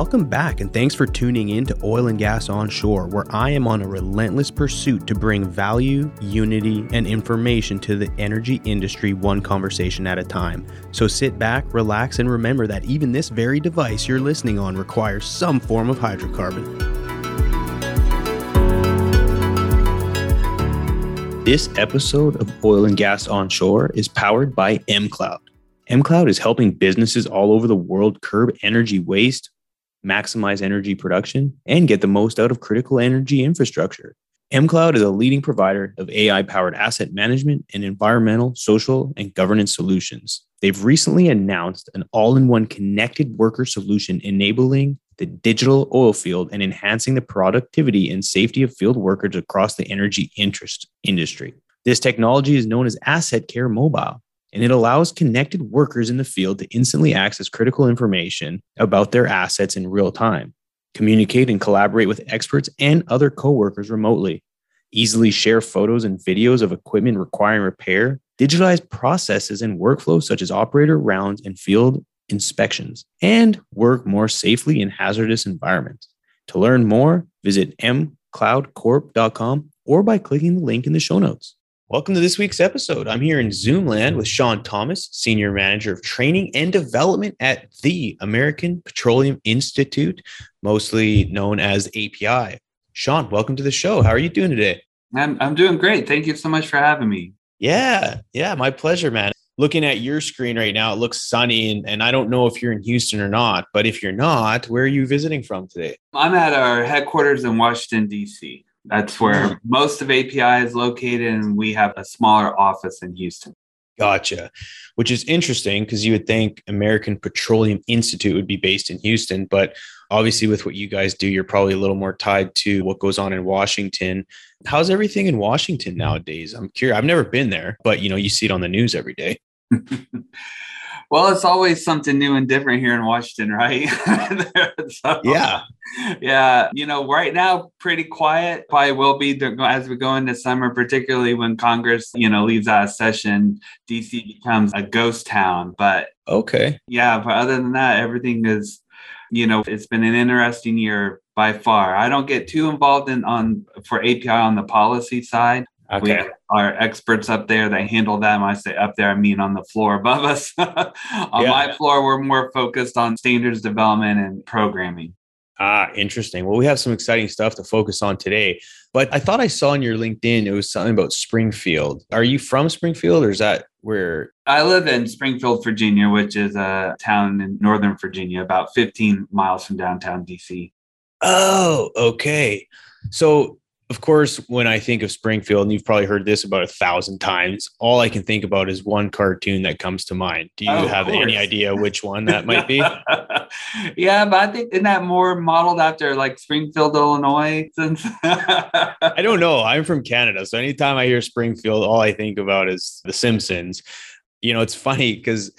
Welcome back, and thanks for tuning in to Oil and Gas Onshore, where I am on a relentless pursuit to bring value, unity, and information to the energy industry one conversation at a time. So sit back, relax, and remember that even this very device you're listening on requires some form of hydrocarbon. This episode of Oil and Gas Onshore is powered by mCloud. mCloud is helping businesses all over the world curb energy waste, maximize energy production, and get the most out of critical energy infrastructure. mCloud is a leading provider of AI-powered asset management and environmental, social, and governance solutions. They've recently announced an all-in-one connected worker solution enabling the digital oil field and enhancing the productivity and safety of field workers across the energy industry. This technology is known as Asset Care Mobile, and it allows connected workers in the field to instantly access critical information about their assets in real time, communicate and collaborate with experts and other coworkers remotely, easily share photos and videos of equipment requiring repair, digitalize processes and workflows such as operator rounds and field inspections, and work more safely in hazardous environments. To learn more, visit mcloudcorp.com or by clicking the link in the show notes. Welcome to this week's episode. I'm here in Zoomland with Sean Thomas, Senior Manager of Training and Development at the American Petroleum Institute, mostly known as API. Sean, welcome to the show. How are you doing today? I'm doing great. Thank you so much for having me. Yeah, my pleasure, man. Looking at your screen right now, it looks sunny, and I don't know if you're in Houston or not, but if you're not, where are you visiting from today? I'm at our headquarters in Washington, D.C. That's where most of API is located, and we have a smaller office in Houston. Gotcha, which is interesting because you would think American Petroleum Institute would be based in Houston, but obviously with what you guys do, you're probably a little more tied to what goes on in Washington. How's everything in Washington nowadays? I'm curious. I've never been there, but you see it on the news every day. Well, it's always something new and different here in Washington, right? So, yeah. Right now, pretty quiet. Probably will be as we go into summer, particularly when Congress, leaves out of session, DC becomes a ghost town. But okay. Yeah. But other than that, everything is, it's been an interesting year by far. I don't get too involved for API on the policy side. Okay. We have our experts up there that handle that. When I say up there, I mean on the floor above us. My floor, we're more focused on standards development and programming. Ah, interesting. Well, we have some exciting stuff to focus on today. But I thought I saw on your LinkedIn, it was something about Springfield. Are you from Springfield, or is that where? I live in Springfield, Virginia, which is a town in northern Virginia, about 15 miles from downtown DC. Oh, okay. So, of course, when I think of Springfield, and you've probably heard this about 1,000 times, all I can think about is one cartoon that comes to mind. Do you have any idea which one that might be? Yeah, but I think, isn't that more modeled after like Springfield, Illinois? I don't know. I'm from Canada. So anytime I hear Springfield, all I think about is The Simpsons. It's funny because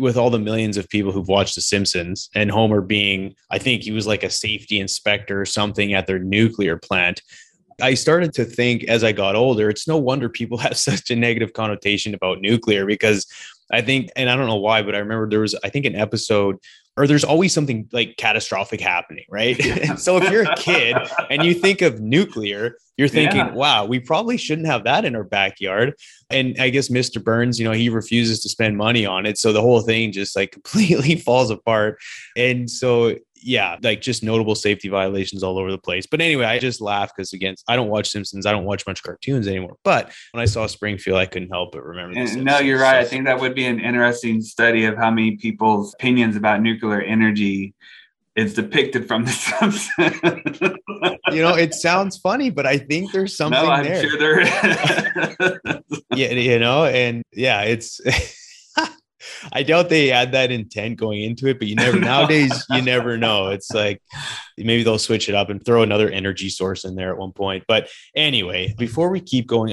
with all the millions of people who've watched The Simpsons, and Homer being, I think he was like a safety inspector or something at their nuclear plant, I started to think as I got older, it's no wonder people have such a negative connotation about nuclear, because I think, and I don't know why, but I remember there was, I think, an episode, or there's always something like catastrophic happening, right? Yeah. So if you're a kid and you think of nuclear, you're thinking, wow, we probably shouldn't have that in our backyard. And I guess Mr. Burns, he refuses to spend money on it. So the whole thing just like completely falls apart. And so, yeah, like just notable safety violations all over the place. But anyway, I just laugh because, again, I don't watch Simpsons. I don't watch much cartoons anymore. But when I saw Springfield, I couldn't help but remember The Simpsons. No, you're right. I think that would be an interesting study of how many people's opinions about nuclear energy is depicted from The Simpsons. It sounds funny, but I think there's something there. No, I'm sure there is. It's... I doubt they had that intent going into it, but nowadays, you never know. It's like, maybe they'll switch it up and throw another energy source in there at one point. But anyway, before we keep going,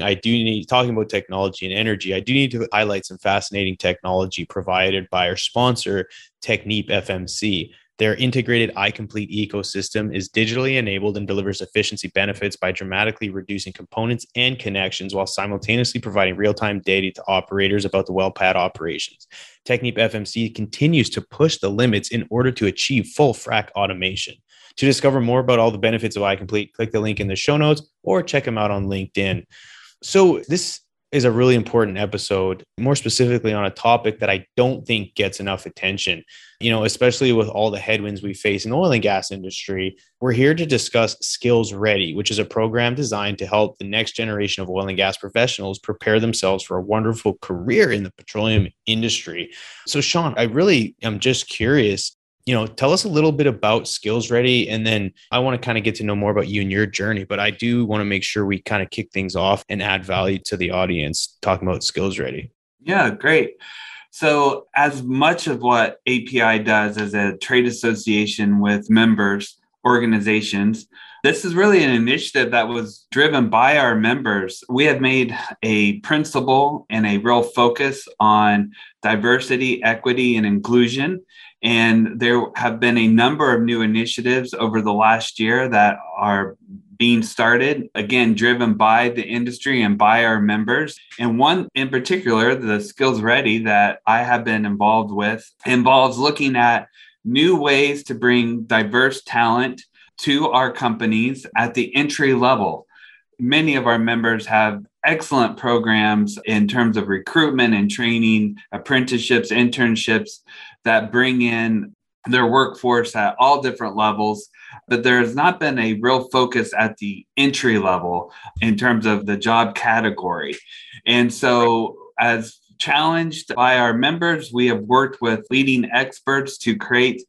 talking about technology and energy, I do need to highlight some fascinating technology provided by our sponsor, Technip FMC. Their integrated iComplete ecosystem is digitally enabled and delivers efficiency benefits by dramatically reducing components and connections while simultaneously providing real-time data to operators about the well pad operations. Technip FMC continues to push the limits in order to achieve full frac automation. To discover more about all the benefits of iComplete, click the link in the show notes or check them out on LinkedIn. So this is a really important episode, more specifically on a topic that I don't think gets enough attention, you know, especially with all the headwinds we face in the oil and gas industry. We're here to discuss SkillsReady, which is a program designed to help the next generation of oil and gas professionals prepare themselves for a wonderful career in the petroleum industry. So Sean, I really am just curious, you know, tell us a little bit about SkillsReady, and then I want to kind of get to know more about you and your journey, but I do want to make sure we kind of kick things off and add value to the audience talking about SkillsReady. Yeah, great. So as much of what API does as a trade association with members, organizations, this is really an initiative that was driven by our members. We have made a principle and a real focus on diversity, equity, and inclusion. And there have been a number of new initiatives over the last year that are being started, again, driven by the industry and by our members. And one in particular, the SkillsReady that I have been involved with, involves looking at new ways to bring diverse talent to our companies at the entry level. Many of our members have excellent programs in terms of recruitment and training, apprenticeships, internships that bring in their workforce at all different levels. But there has not been a real focus at the entry level in terms of the job category. And so as challenged by our members, we have worked with leading experts to create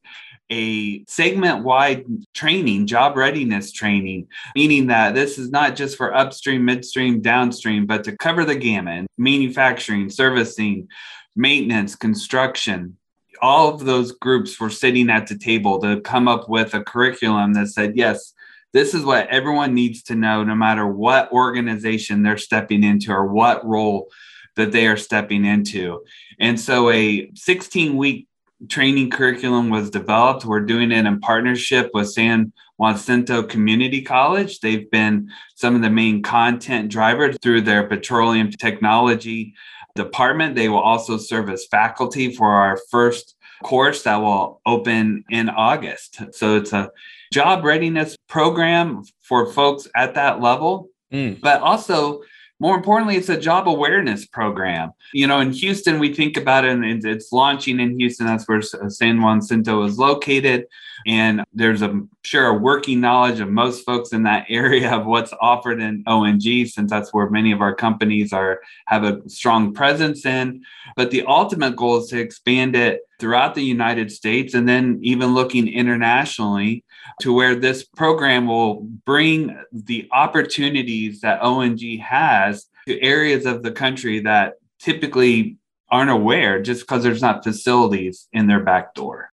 a segment-wide training, job readiness training, meaning that this is not just for upstream, midstream, downstream, but to cover the gamut: manufacturing, servicing, maintenance, construction. All of those groups were sitting at the table to come up with a curriculum that said, yes, this is what everyone needs to know, no matter what organization they're stepping into or what role that they are stepping into. And so a 16-week training curriculum was developed. We're doing it in partnership with San Jacinto Community College. They've been some of the main content drivers through their petroleum technology department. They will also serve as faculty for our first course that will open in August. So it's a job readiness program for folks at that level, but also more importantly, it's a job awareness program. You know, in Houston, we think about it, and it's launching in Houston. That's where San Jacinto is located. And there's, I'm sure, a working knowledge of most folks in that area of what's offered in O&G, since that's where many of our companies have a strong presence in. But the ultimate goal is to expand it throughout the United States, and then even looking internationally to where this program will bring the opportunities that O&G has to areas of the country that typically aren't aware just because there's not facilities in their back door.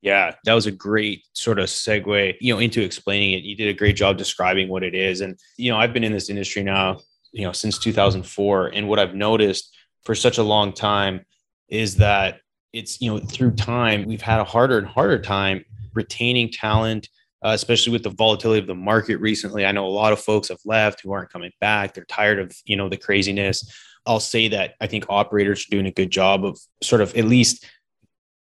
Yeah, that was a great sort of segue, you know, into explaining it. You did a great job describing what it is. And, you know, I've been in this industry now, you know, since 2004. And what I've noticed for such a long time is that it's, you know, through time, we've had a harder and harder time retaining talent, especially with the volatility of the market recently. I know a lot of folks have left who aren't coming back. They're tired of, you know, the craziness. I'll say that I think operators are doing a good job of sort of, at least,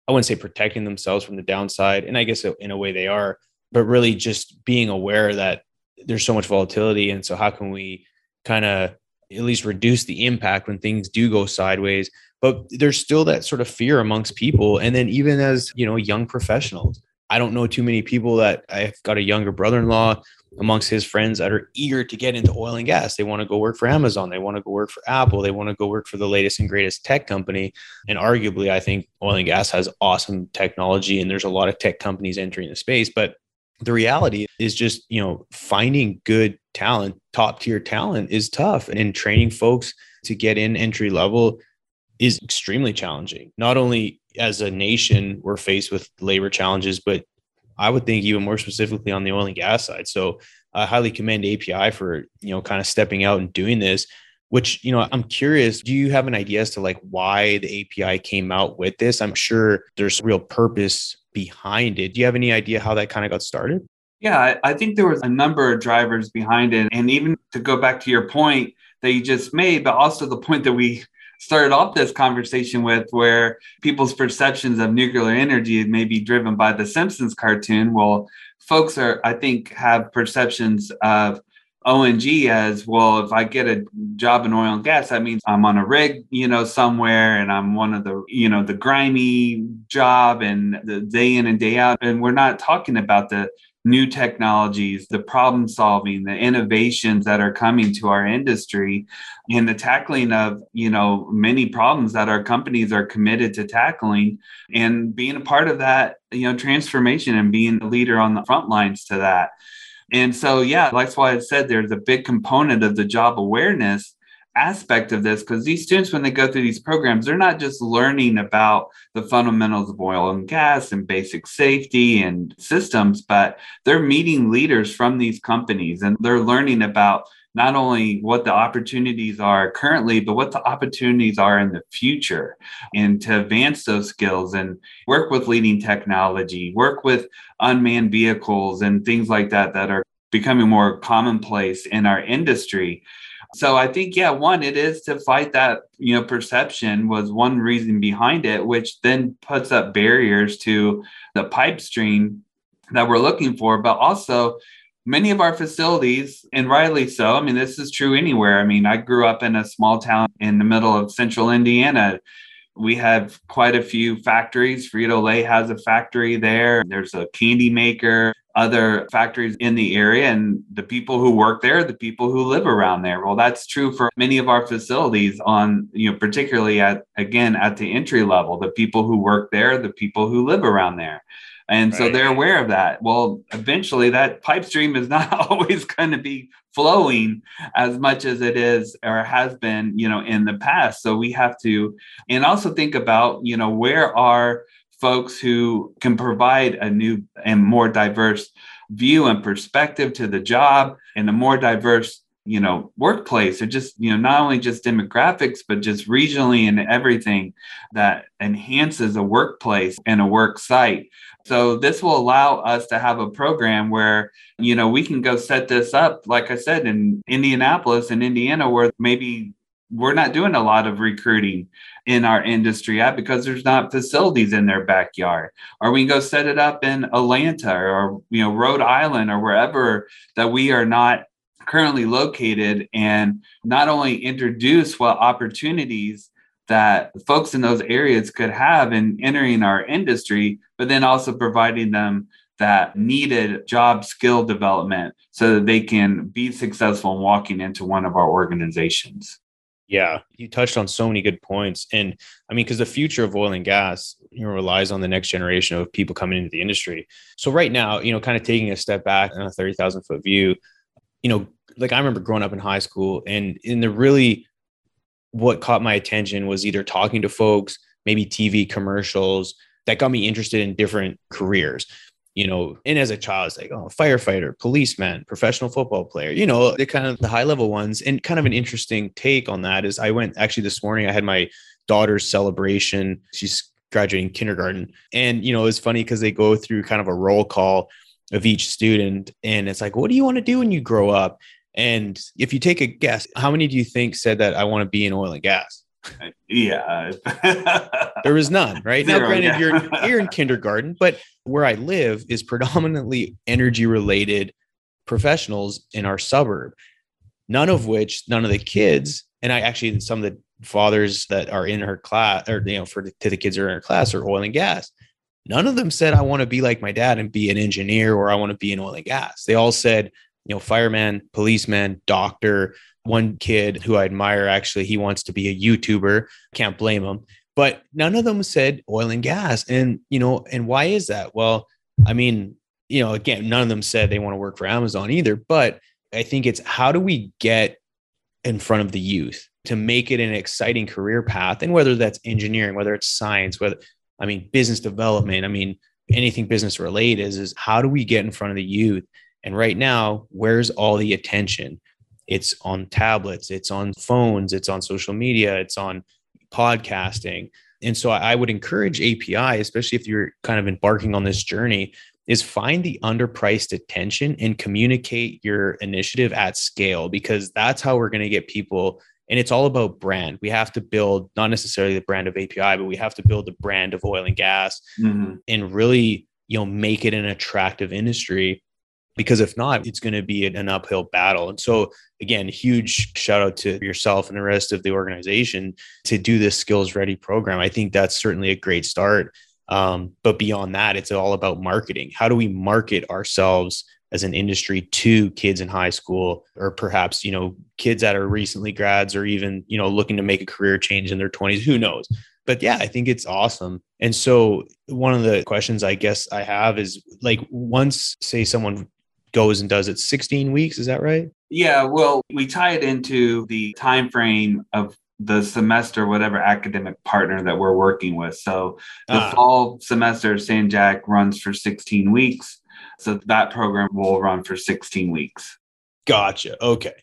I wouldn't say protecting themselves from the downside. And I guess in a way they are, but really just being aware that there's so much volatility. And so how can we kind of at least reduce the impact when things do go sideways? But there's still that sort of fear amongst people. And then even as, you know, young professionals, I don't know too many people that I've got a younger brother-in-law amongst his friends that are eager to get into oil and gas. They want to go work for Amazon. They want to go work for Apple. They want to go work for the latest and greatest tech company. And arguably, I think oil and gas has awesome technology and there's a lot of tech companies entering the space. But the reality is just, you know, finding good talent, top tier talent is tough. And training folks to get in entry level is extremely challenging. Not only as a nation, we're faced with labor challenges, but I would think even more specifically on the oil and gas side. So I highly commend API for, you know, kind of stepping out and doing this, which, you know, I'm curious, do you have an idea as to like why the API came out with this? I'm sure there's real purpose behind it. Do you have any idea how that kind of got started? Yeah, I think there was a number of drivers behind it. And even to go back to your point that you just made, but also the point that we started off this conversation with, where people's perceptions of nuclear energy may be driven by the Simpsons cartoon. Well, folks are, I think, have perceptions of O&G as, well, if I get a job in oil and gas, that means I'm on a rig, somewhere, and I'm one of the, the grimy job and the day in and day out. And we're not talking about the new technologies, the problem solving, the innovations that are coming to our industry, and the tackling of, many problems that our companies are committed to tackling, and being a part of that, transformation, and being a leader on the front lines to that. And so, yeah, that's why I said there's a big component of the job awareness aspect of this, because these students, when they go through these programs, they're not just learning about the fundamentals of oil and gas and basic safety and systems, but they're meeting leaders from these companies, and they're learning about not only what the opportunities are currently, but what the opportunities are in the future, and to advance those skills and work with leading technology, work with unmanned vehicles and things like that, that are becoming more commonplace in our industry. So I think, yeah, one, it is to fight that, perception was one reason behind it, which then puts up barriers to the pipe stream that we're looking for, but also many of our facilities, and rightly so, I mean, this is true anywhere. I mean, I grew up in a small town in the middle of central Indiana. We have quite a few factories. Frito-Lay has a factory there. There's a candy maker, other factories in the area, and the people who work there, the people who live around there. Well, that's true for many of our facilities on, particularly at the entry level, the people who work there, the people who live around there. And so they're aware of that. Well, eventually that pipe stream is not always going to be flowing as much as it is or has been, in the past. So we have to, and also think about, where are folks who can provide a new and more diverse view and perspective to the job, and a more diverse, workplace, or just, not only just demographics, but just regionally and everything that enhances a workplace and a work site. So this will allow us to have a program where, we can go set this up, like I said, in Indianapolis and Indiana, where maybe we're not doing a lot of recruiting in our industry because there's not facilities in their backyard. Or we can go set it up in Atlanta or, Rhode Island, or wherever that we are not currently located, and not only introduce what opportunities that folks in those areas could have in entering our industry, but then also providing them that needed job skill development so that they can be successful in walking into one of our organizations. Yeah, you touched on so many good points. And I mean, because the future of oil and gas, relies on the next generation of people coming into the industry. So right now, kind of taking a step back on a 30,000 foot view, like I remember growing up in high school, and in the really what caught my attention was either talking to folks, maybe TV commercials that got me interested in different careers, and as a child, it's like, oh, firefighter, policeman, professional football player, the kind of the high level ones. And kind of an interesting take on that is I went actually this morning, I had my daughter's celebration. She's graduating kindergarten. And, it's funny because they go through kind of a roll call of each student. And it's like, what do you want to do when you grow up? And if you take a guess, how many do you think said that I want to be in oil and gas? Yeah. There was none, right? Zero, now, granted, yeah. you're in kindergarten, but where I live is predominantly energy-related professionals in our suburb, none of the kids, and I actually, some of the fathers that are in her class, or, to the kids who are in her class, are oil and gas. None of them said, I want to be like my dad and be an engineer, or I want to be in oil and gas. They all said, fireman, policeman, doctor. One kid who I admire, actually, he wants to be a YouTuber. Can't blame him. But none of them said oil and gas. And, and why is that? Well, I mean, again, none of them said they want to work for Amazon either. But I think it's, how do we get in front of the youth to make it an exciting career path? And whether that's engineering, whether it's science, business development, anything business related is how do we get in front of the youth? And right now, where's all the attention? It's on tablets, it's on phones, it's on social media, it's on podcasting. And so I would encourage API, especially if you're kind of embarking on this journey, is find the underpriced attention and communicate your initiative at scale, because that's how we're going to get people. And it's all about brand. We have to build not necessarily the brand of API, but we have to build the brand of oil and gas and really, you know, make it an attractive industry, because if not, it's going to be an uphill battle. And so again, huge shout out to yourself and the rest of the organization to do this SkillsReady program. I think that's certainly a great start. But beyond that, it's all about marketing. How do we market ourselves as an industry to kids in high school, or perhaps, you know, kids that are recently grads, or even, you know, looking to make a career change in their 20s, who knows? But yeah, I think it's awesome. And so one of the questions I guess I have is, like, once, say, someone goes and does it 16 weeks, is that right? Yeah, well, we tie it into the time frame of the semester, whatever academic partner that we're working with. So the fall semester, San Jac runs for 16 weeks. So that program will run for 16 weeks. Gotcha. Okay.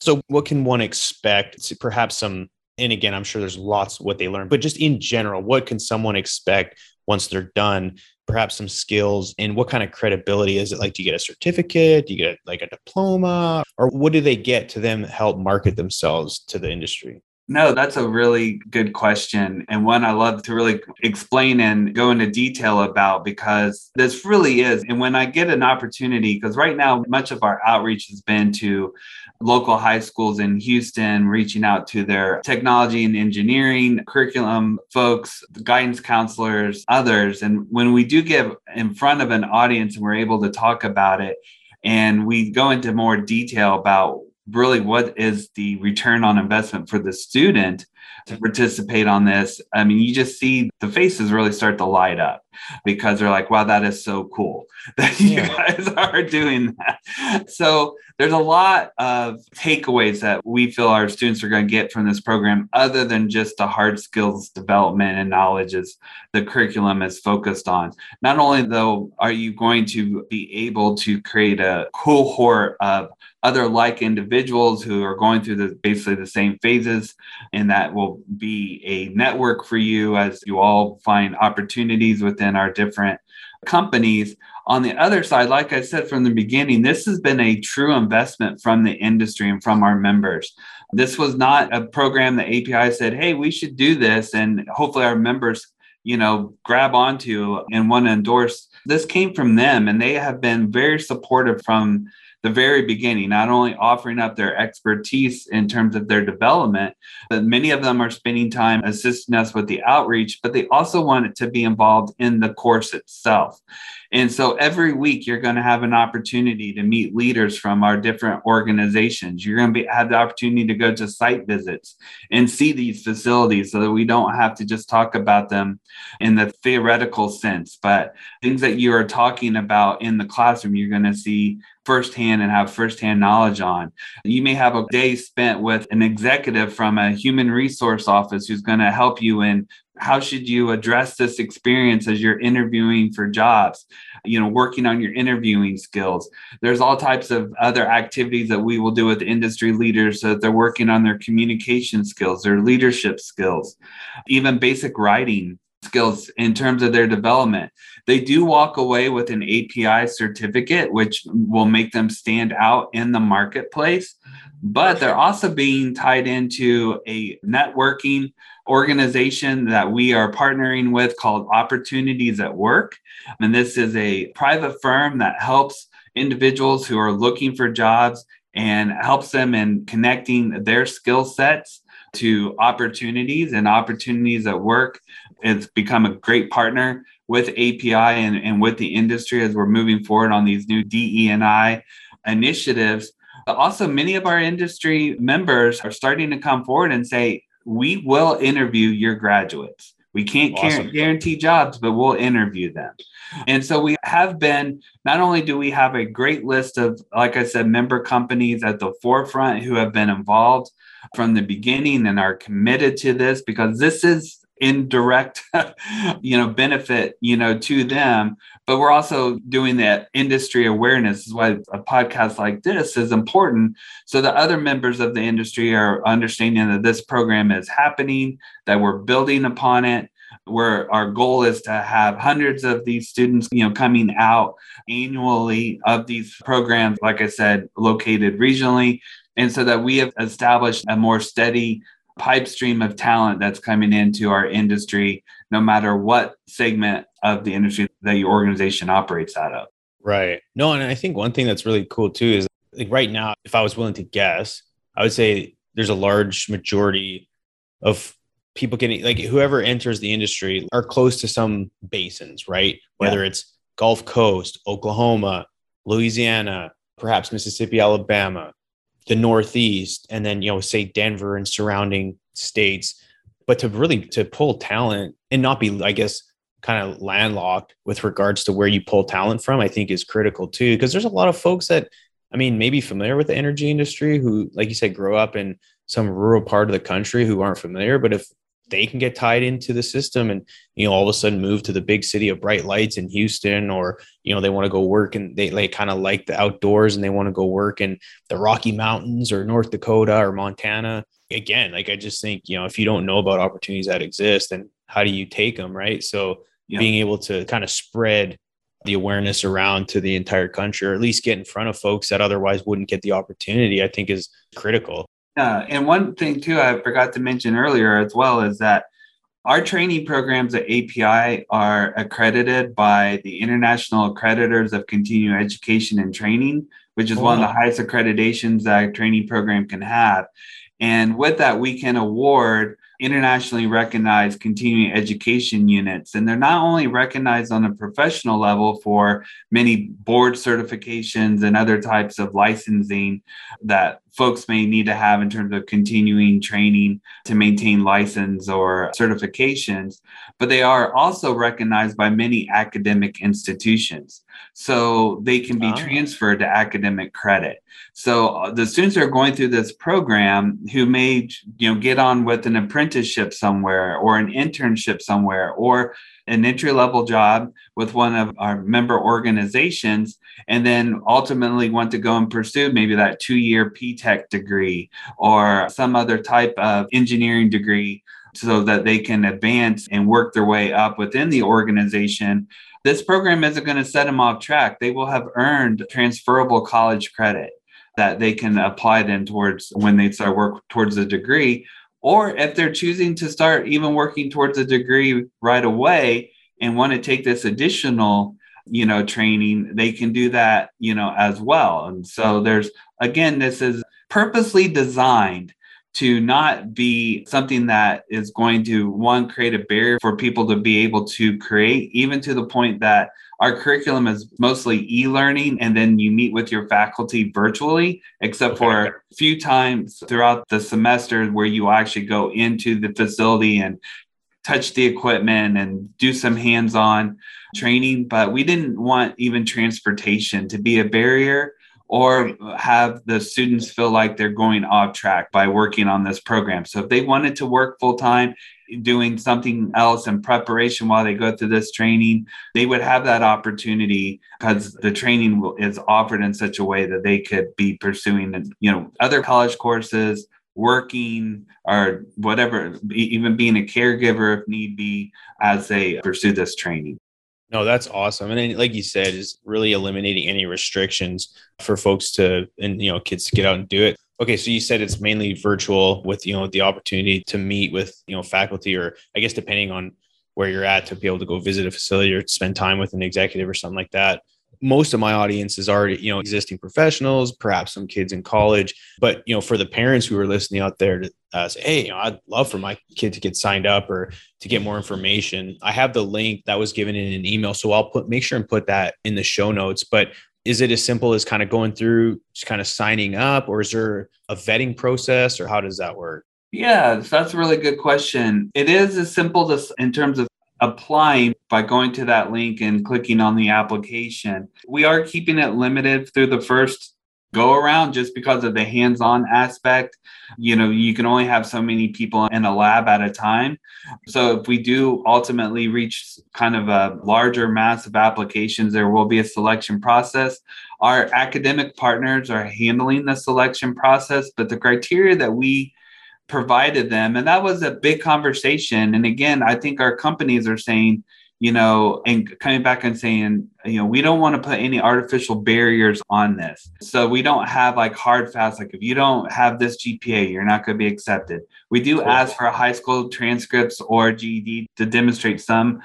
So what can one expect? Perhaps some, and again, I'm sure there's lots of what they learn, but just in general, what can someone expect once they're done? Perhaps some skills, and what kind of credibility is it? Like, do you get a certificate? Do you get like a diploma? Or what do they get to them help market themselves to the industry? No, that's a really good question, and one I love to really explain and go into detail about, because this really is. And when I get an opportunity, because right now much of our outreach has been to local high schools in Houston, reaching out to their technology and engineering curriculum folks, guidance counselors, others. And when we do get in front of an audience and we're able to talk about it, and we go into more detail about really what is the return on investment for the student to participate on this, I mean, you just see the faces really start to light up, because they're like, wow, that is so cool that you guys are doing that. So there's a lot of takeaways that we feel our students are going to get from this program, other than just the hard skills development and knowledge as the curriculum is focused on. Not only, though, are you going to be able to create a cohort of other like individuals who are going through basically the same phases, and that will be a network for you as you all find opportunities within our different companies. On the other side, like I said from the beginning, this has been a true investment from the industry and from our members. This was not a program that API said, hey, we should do this, and hopefully our members, you know, grab onto and want to endorse. This came from them, and they have been very supportive from the very beginning, not only offering up their expertise in terms of their development, but many of them are spending time assisting us with the outreach, but they also want it to be involved in the course itself. And so every week you're going to have an opportunity to meet leaders from our different organizations. You're going to have the opportunity to go to site visits and see these facilities, so that we don't have to just talk about them in the theoretical sense, but things that you are talking about in the classroom, you're going to see firsthand and have firsthand knowledge on. You may have a day spent with an executive from a human resource office who's going to help you in how should you address this experience as you're interviewing for jobs, you know, working on your interviewing skills. There's all types of other activities that we will do with industry leaders, so that they're working on their communication skills, their leadership skills, even basic writing skills in terms of their development. They do walk away with an API certificate, which will make them stand out in the marketplace, but they're also being tied into a networking organization that we are partnering with called Opportunities at Work. And this is a private firm that helps individuals who are looking for jobs and helps them in connecting their skill sets to opportunities, and Opportunities at Work. It's become a great partner with API and with the industry as we're moving forward on these new DE&I initiatives. Also, many of our industry members are starting to come forward and say, we will interview your graduates. We can't guarantee jobs, but we'll interview them. And so we have been, not only do we have a great list of, like I said, member companies at the forefront who have been involved from the beginning and are committed to this, because this is indirect, you know, benefit, you know, to them. But we're also doing that industry awareness. This is why a podcast like this is important, so that other members of the industry are understanding that this program is happening, that we're building upon it, where our goal is to have hundreds of these students, coming out annually of these programs, like I said, located regionally. And so that we have established a more steady pipe stream of talent that's coming into our industry, no matter what segment of the industry that your organization operates out of. Right. No, and I think one thing that's really cool too is like right now, if I was willing to guess, I would say there's a large majority of people getting, like whoever enters the industry are close to some basins, right? Whether it's Gulf Coast, Oklahoma, Louisiana, perhaps Mississippi, Alabama, the Northeast, and then, say Denver and surrounding states, but to pull talent and not be, I guess, kind of landlocked with regards to where you pull talent from, I think is critical too, because there's a lot of folks that, maybe familiar with the energy industry who, like you said, grow up in some rural part of the country who aren't familiar, but if they can get tied into the system and, all of a sudden move to the big city of bright lights in Houston, or, they want to go work and they kind of like the outdoors and they want to go work in the Rocky Mountains or North Dakota or Montana. Again, like, I just think, if you don't know about opportunities that exist, then how do you take them? Right. So being able to kind of spread the awareness around to the entire country, or at least get in front of folks that otherwise wouldn't get the opportunity, I think is critical. Yeah. And one thing too, I forgot to mention earlier as well, is that our training programs at API are accredited by the International Accreditors of Continuing Education and Training, which is one of the highest accreditations that a training program can have. And with that, we can award internationally recognized continuing education units. And they're not only recognized on a professional level for many board certifications and other types of licensing that folks may need to have in terms of continuing training to maintain license or certifications, but they are also recognized by many academic institutions. So they can be transferred to academic credit. So the students who are going through this program who may, get on with an apprenticeship somewhere or an internship somewhere or an entry-level job with one of our member organizations, and then ultimately want to go and pursue maybe that 2-year P-TECH degree or some other type of engineering degree so that they can advance and work their way up within the organization. This program isn't going to set them off track. They will have earned transferable college credit that they can apply then towards when they start work towards a degree. Or if they're choosing to start even working towards a degree right away and want to take this additional, training, they can do that, as well. And so there's, again, this is purposely designed to not be something that is going to, one, create a barrier for people to be able to create, even to the point that our curriculum is mostly e-learning, and then you meet with your faculty virtually, except for a few times throughout the semester where you actually go into the facility and touch the equipment and do some hands-on training. But we didn't want even transportation to be a barrier or have the students feel like they're going off track by working on this program. So if they wanted to work full-time doing something else in preparation while they go through this training, they would have that opportunity because the training is offered in such a way that they could be pursuing, other college courses, working or whatever, even being a caregiver if need be as they pursue this training. No, that's awesome. And then, like you said, is really eliminating any restrictions for folks to, and, kids to get out and do it. Okay. So you said it's mainly virtual with, the opportunity to meet with, faculty, or I guess, depending on where you're at, to be able to go visit a facility or spend time with an executive or something like that. Most of my audience is already, existing professionals, perhaps some kids in college, but, for the parents who are listening out there to say, hey, I'd love for my kid to get signed up or to get more information. I have the link that was given in an email, so I'll make sure and put that in the show notes. But is it as simple as kind of going through, just kind of signing up, or is there a vetting process, or how does that work? Yeah, that's a really good question. It is as simple as in terms of applying by going to that link and clicking on the application. We are keeping it limited through the first go around just because of the hands-on aspect. You can only have so many people in a lab at a time. So if we do ultimately reach kind of a larger mass of applications, there will be a selection process. Our academic partners are handling the selection process, but the criteria that we provided them. And that was a big conversation. And again, I think our companies are saying, you know, and coming back and saying, you know, we don't want to put any artificial barriers on this. So we don't have like hard, fast, like if you don't have this GPA, you're not going to be accepted. We do ask for high school transcripts or GED to demonstrate some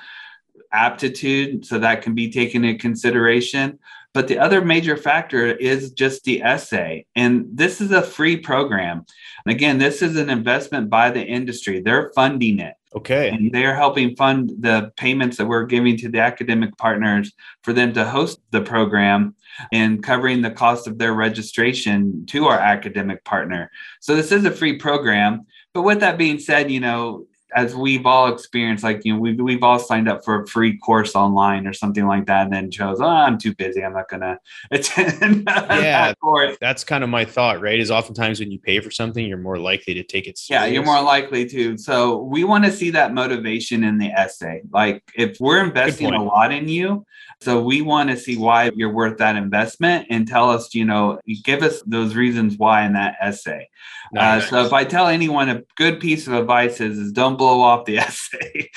aptitude. So that can be taken into consideration. But the other major factor is just the essay. And this is a free program. And again, this is an investment by the industry. They're funding it. Okay. And they're helping fund the payments that we're giving to the academic partners for them to host the program and covering the cost of their registration to our academic partner. So this is a free program. But with that being said, you know, as we've all experienced, like, you know, we've all signed up for a free course online or something like that and then chose, oh, I'm too busy. I'm not going to attend that course. That's kind of my thought, right? Is oftentimes when you pay for something, you're more likely to take it seriously. Yeah, you're more likely to. So we want to see that motivation in the essay. Like if we're investing a lot in you, so we want to see why you're worth that investment and tell us, you know, give us those reasons why in that essay. Nice. So if I tell anyone a good piece of advice is don't blow off the essay.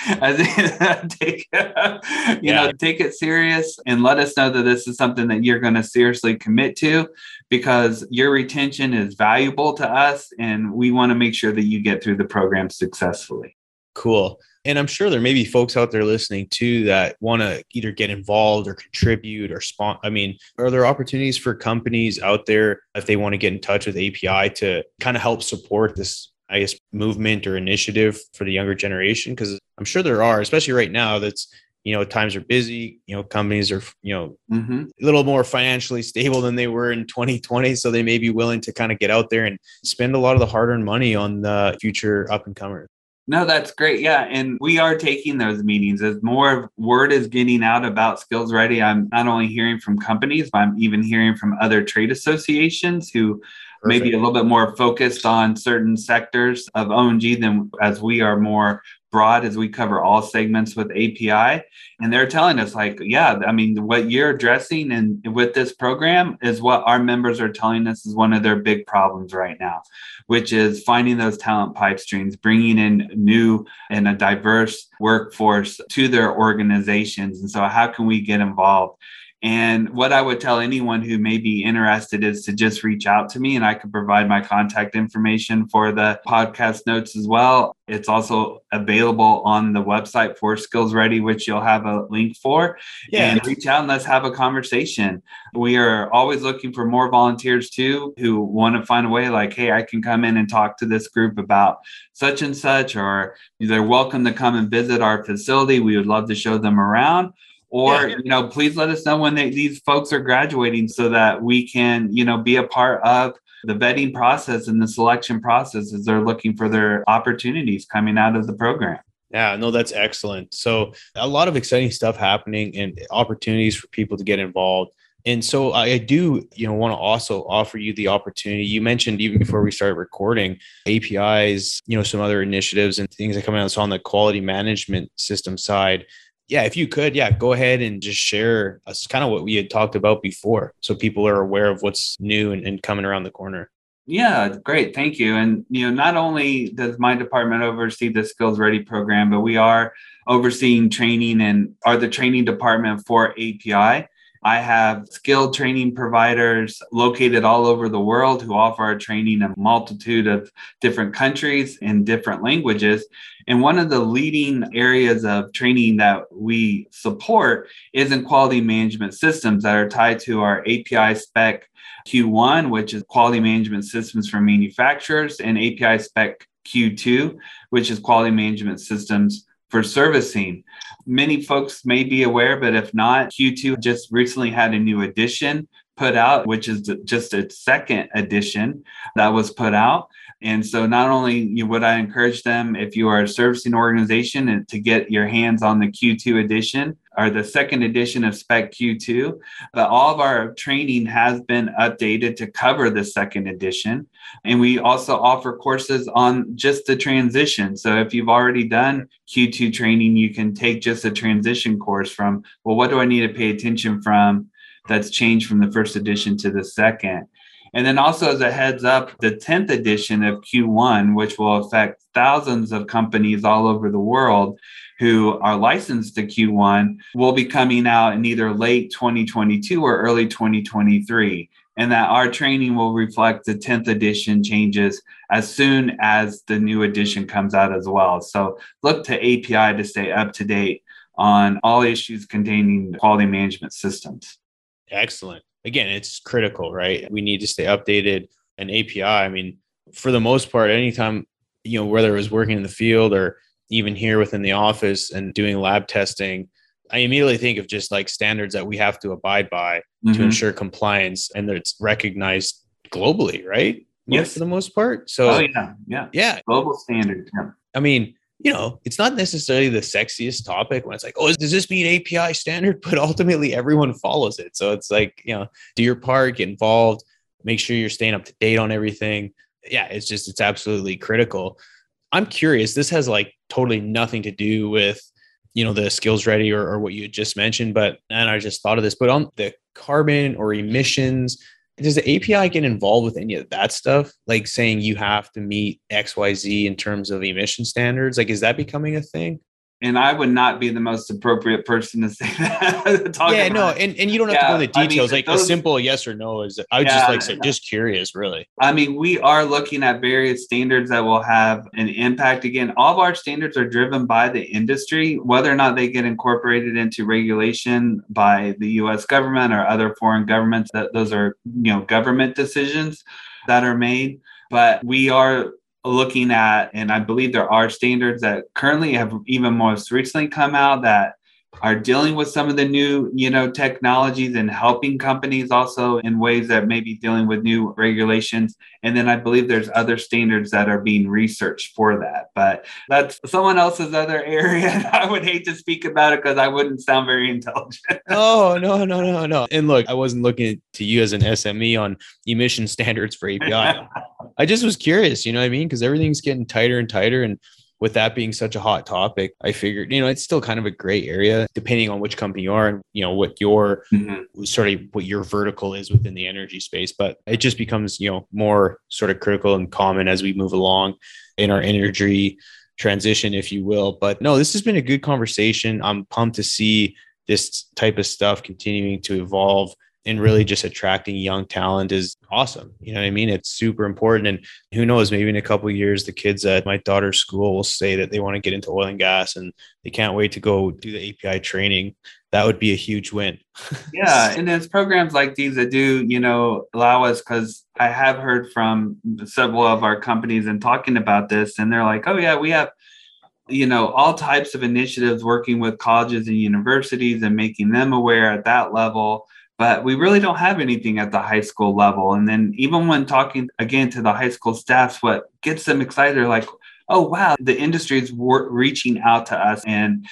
Take it serious and let us know that this is something that you're going to seriously commit to because your retention is valuable to us and we want to make sure that you get through the program successfully. Cool. And I'm sure there may be folks out there listening too that want to either get involved or contribute or sponsor. I mean, are there opportunities for companies out there if they want to get in touch with API to kind of help support this, I guess, movement or initiative for the younger generation? Because I'm sure there are, especially right now that's, you know, times are busy, you know, companies are, you know, a little more financially stable than they were in 2020. So they may be willing to kind of get out there and spend a lot of the hard earned money on the future up and comers. No, that's great. Yeah. And we are taking those meetings as more word is getting out about SkillsReady. I'm not only hearing from companies, but I'm even hearing from other trade associations who may be a little bit more focused on certain sectors of O&G than as we are more broad as we cover all segments with API. And they're telling us like, yeah, I mean, what you're addressing and with this program is what our members are telling us is one of their big problems right now, which is finding those talent pipe streams, bringing in new and a diverse workforce to their organizations. And so how can we get involved? And what I would tell anyone who may be interested is to just reach out to me and I can provide my contact information for the podcast notes as well. It's also available on the website for SkillsReady, which you'll have a link for. Yeah. And reach out and let's have a conversation. We are always looking for more volunteers too, who want to find a way like, hey, I can come in and talk to this group about such and such, or they're welcome to come and visit our facility. We would love to show them around. Or, you know, please let us know when these folks are graduating so that we can, you know, be a part of the vetting process and the selection process as they're looking for their opportunities coming out of the program. Yeah, no, that's excellent. So a lot of exciting stuff happening and opportunities for people to get involved. And so I do, you know, want to also offer you the opportunity. You mentioned even before we started recording APIs, you know, some other initiatives and things that come out on the quality management system side. Yeah, if you could, go ahead and just share us kind of what we had talked about before so people are aware of what's new and coming around the corner. Yeah, great. Thank you. And, you know, not only does my department oversee the SkillsReady program, but we are overseeing training and are the training department for API. I have skilled training providers located all over the world who offer our training in a multitude of different countries in different languages. And one of the leading areas of training that we support is in quality management systems that are tied to our API spec Q1, which is quality management systems for manufacturers, and API spec Q2, which is quality management systems for servicing. Many folks may be aware, but if not, Q2 just recently had a new edition put out, which is just its second edition that was put out. And so not only would I encourage them, if you are a servicing organization, to get your hands on the Q2 edition or the second edition of Spec Q2, but all of our training has been updated to cover the second edition. And we also offer courses on just the transition. So if you've already done Q2 training, you can take just a transition course from, well, what do I need to pay attention from that's changed from the first edition to the second? And then also as a heads up, the 10th edition of Q1, which will affect thousands of companies all over the world who are licensed to Q1, will be coming out in either late 2022 or early 2023. And that our training will reflect the 10th edition changes as soon as the new edition comes out as well. So look to API to stay up to date on all issues containing quality management systems. Excellent. Again, it's critical, right? We need to stay updated. And API, I mean, for the most part, anytime, whether it was working in the field or even here within the office and doing lab testing, I immediately think of just like standards that we have to abide by to ensure compliance, and that it's recognized globally, right? Yes. For the most part. So, yeah. Global standards. Yeah. I mean, it's not necessarily the sexiest topic when it's like, oh, does this mean API standard? But ultimately everyone follows it. So it's like, do your part, get involved, make sure you're staying up to date on everything. Yeah. It's absolutely critical. I'm curious. This has like totally nothing to do with, the SkillsReady or what you just mentioned, and I just thought of this, but on the carbon or emissions, does the API get involved with any of that stuff? Like saying you have to meet XYZ in terms of emission standards? Like, is that becoming a thing? And I would not be the most appropriate person to say that. And you don't have to go into the details. A simple yes or no is, I would just curious, really. I mean, we are looking at various standards that will have an impact. Again, all of our standards are driven by the industry, whether or not they get incorporated into regulation by the U.S. government or other foreign governments. Those are, government decisions that are made. But we are looking at, and I believe there are standards that currently have even most recently come out that are dealing with some of the new, technologies and helping companies also in ways that may be dealing with new regulations. And then I believe there's other standards that are being researched for that, but that's someone else's other area. I would hate to speak about it because I wouldn't sound very intelligent. No. And look, I wasn't looking to you as an SME on emission standards for API. I just was curious, because everything's getting tighter and tighter. And with that being such a hot topic, I figured, it's still kind of a gray area depending on which company you are and, what your what your vertical is within the energy space. But it just becomes, more sort of critical and common as we move along in our energy transition, if you will. But no, this has been a good conversation. I'm pumped to see this type of stuff continuing to evolve. And really just attracting young talent is awesome. You know what I mean? It's super important. And who knows, maybe in a couple of years, the kids at my daughter's school will say that they want to get into oil and gas and they can't wait to go do the API training. That would be a huge win. Yeah. And there's programs like these that do, allow us, because I have heard from several of our companies and talking about this, and they're like, oh yeah, we have, all types of initiatives working with colleges and universities and making them aware at that level. But we really don't have anything at the high school level. And then even when talking again to the high school staffs, what gets them excited are like, oh, wow, the industry is reaching out to us and,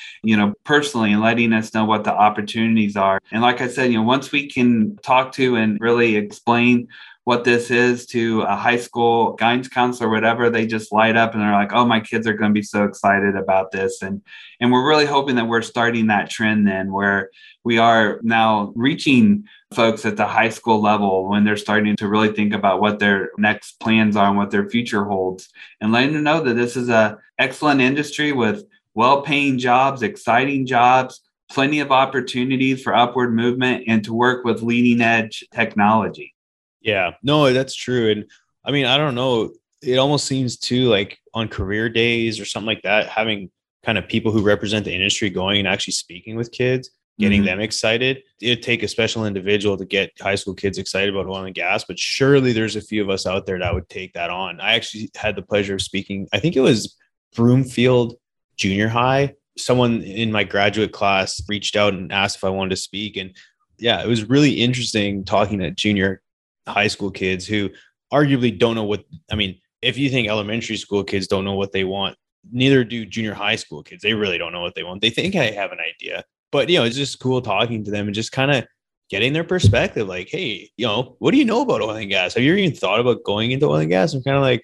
personally and letting us know what the opportunities are. And like I said, once we can talk to and really explain what this is to a high school guidance counselor or whatever, they just light up and they're like, oh, my kids are going to be so excited about this. And we're really hoping that we're starting that trend then where we are now reaching folks at the high school level when they're starting to really think about what their next plans are and what their future holds and letting them know that this is an excellent industry with well-paying jobs, exciting jobs, plenty of opportunities for upward movement and to work with leading edge technology. Yeah, no, that's true. And I mean, I don't know. It almost seems too like on career days or something like that, having kind of people who represent the industry going and actually speaking with kids, getting them excited. It'd take a special individual to get high school kids excited about oil and gas, but surely there's a few of us out there that would take that on. I actually had the pleasure of speaking. I think it was Broomfield Junior High. Someone in my graduate class reached out and asked if I wanted to speak. And yeah, it was really interesting talking to junior high school kids who arguably don't know what, I mean, if you think elementary school kids don't know what they want, neither do junior high school kids. They really don't know what they want. They think I have an idea, but it's just cool talking to them and just kind of getting their perspective. Like, hey, what do you know about oil and gas? Have you ever even thought about going into oil and gas? I'm kind of like,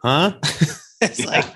huh? It's like,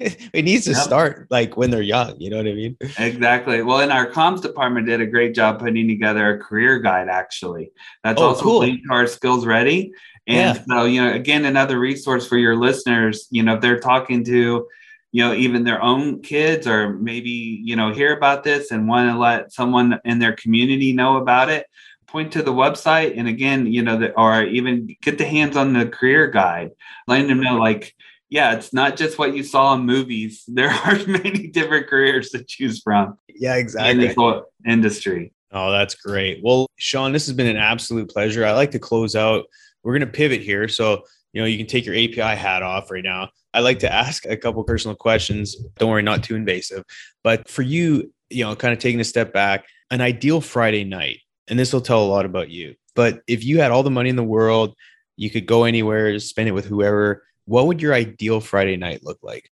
it needs to start like when they're young, you know what I mean? Exactly. Well, and our comms department did a great job putting together a career guide, actually. That's also linked to our SkillsReady. And so, you know, again, another resource for your listeners, you know, if they're talking to, you know, even their own kids, or maybe, you know, hear about this and want to let someone in their community know about it, point to the website. And again, you know, or even get the hands on the career guide, letting them know, like, yeah, it's not just what you saw in movies. There are many different careers to choose from. Yeah, exactly. In this whole industry. Oh, that's great. Well, Sean, this has been an absolute pleasure. I like to close out. We're going to pivot here. So, you know, you can take your API hat off right now. I like to ask a couple personal questions. Don't worry, not too invasive. But for you, you know, kind of taking a step back, an ideal Friday night, and this will tell a lot about you, but if you had all the money in the world, you could go anywhere, spend it with whoever, what would your ideal Friday night look like?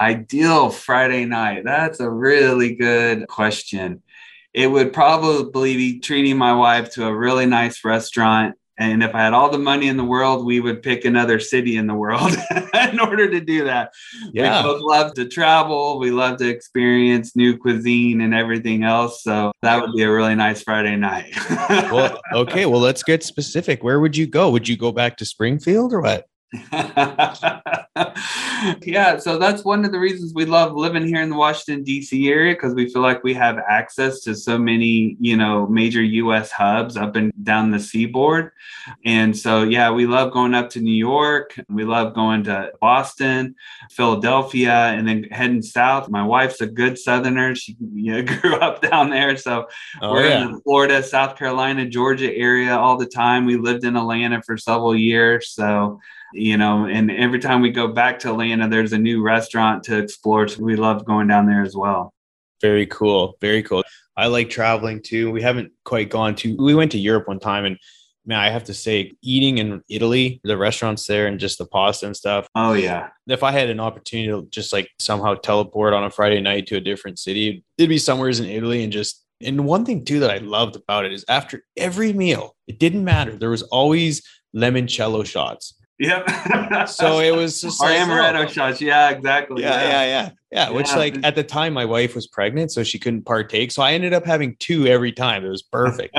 Ideal Friday night. That's a really good question. It would probably be treating my wife to a really nice restaurant. And if I had all the money in the world, we would pick another city in the world in order to do that. Yeah. We both love to travel. We love to experience new cuisine and everything else. So that would be a really nice Friday night. Well, okay. Well, let's get specific. Where would you go? Would you go back to Springfield or what? Yeah. So that's one of the reasons we love living here in the Washington, D.C. area, because we feel like we have access to so many, you know, major U.S. hubs up and down the seaboard. And so, yeah, we love going up to New York. We love going to Boston, Philadelphia, and then heading south. My wife's a good Southerner. She grew up down there. So we're in the Florida, South Carolina, Georgia area all the time. We lived in Atlanta for several years. So, you know, and every time we go back to Atlanta, there's a new restaurant to explore. So we love going down there as well. Very cool. Very cool. I like traveling too. We haven't quite gone to, we went to Europe one time, and man, I have to say, eating in Italy, the restaurants there and just the pasta and stuff. Oh yeah. If I had an opportunity to just like somehow teleport on a Friday night to a different city, it'd be somewhere in Italy. And just, and one thing too that I loved about it is after every meal, it didn't matter. There was always limoncello shots. Yep. So it was just our amaretto shots. Yeah, exactly. Yeah. Which, like, at the time, my wife was pregnant, so she couldn't partake. So I ended up having two every time. It was perfect.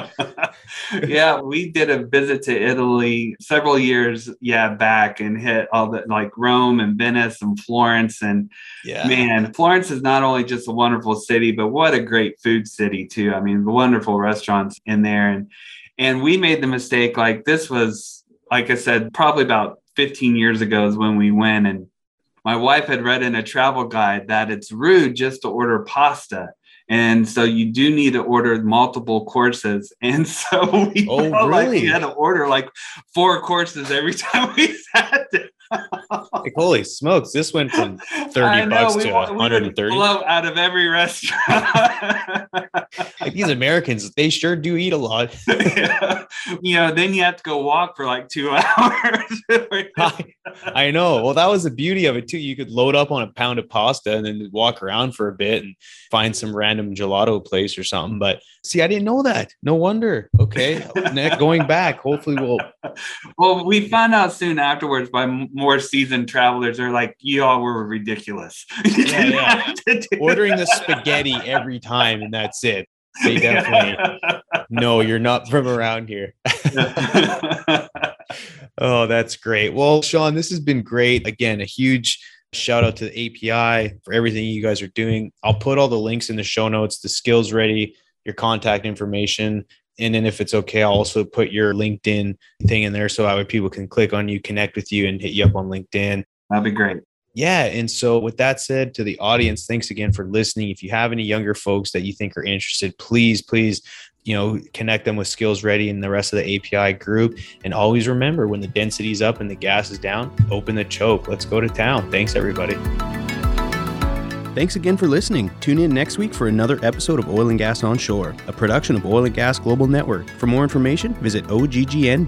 Yeah, we did a visit to Italy several years back and hit all the, like, Rome and Venice and Florence. And man, Florence is not only just a wonderful city, but what a great food city too. I mean, wonderful restaurants in there, and we made the mistake. Like, this was, like I said, probably about 15 years ago is when we went, and my wife had read in a travel guide that it's rude just to order pasta. And so you do need to order multiple courses. And so we like we had to order like 4 courses every time we sat down. Like, holy smokes, this went from $30 to $130. Blow out of every restaurant. Like, these Americans, they sure do eat a lot. You know, then you have to go walk for like 2 hours. I know. Well, that was the beauty of it too. You could load up on a pound of pasta and then walk around for a bit and find some random gelato place or something. But see, I didn't know that. No wonder. Okay. Going back, hopefully we'll. Well, we found out soon afterwards by more seasoned travelers are like, you all were ridiculous. Ordering the spaghetti every time, and that's it. They definitely no, you're not from around here. Oh, that's great. Well, Sean, this has been great. Again, a huge shout out to the API for everything you guys are doing. I'll put all the links in the show notes, the SkillsReady, your contact information. And then if it's okay, I'll also put your LinkedIn thing in there so that way people can click on you, connect with you, and hit you up on LinkedIn. That'd be great. Yeah. And so with that said, to the audience, thanks again for listening. If you have any younger folks that you think are interested, please, you know, connect them with SkillsReady and the rest of the API group. And always remember, when the density's up and the gas is down, open the choke. Let's go to town. Thanks, everybody. Thanks again for listening. Tune in next week for another episode of Oil and Gas Onshore, a production of Oil and Gas Global Network. For more information, visit oggn.com.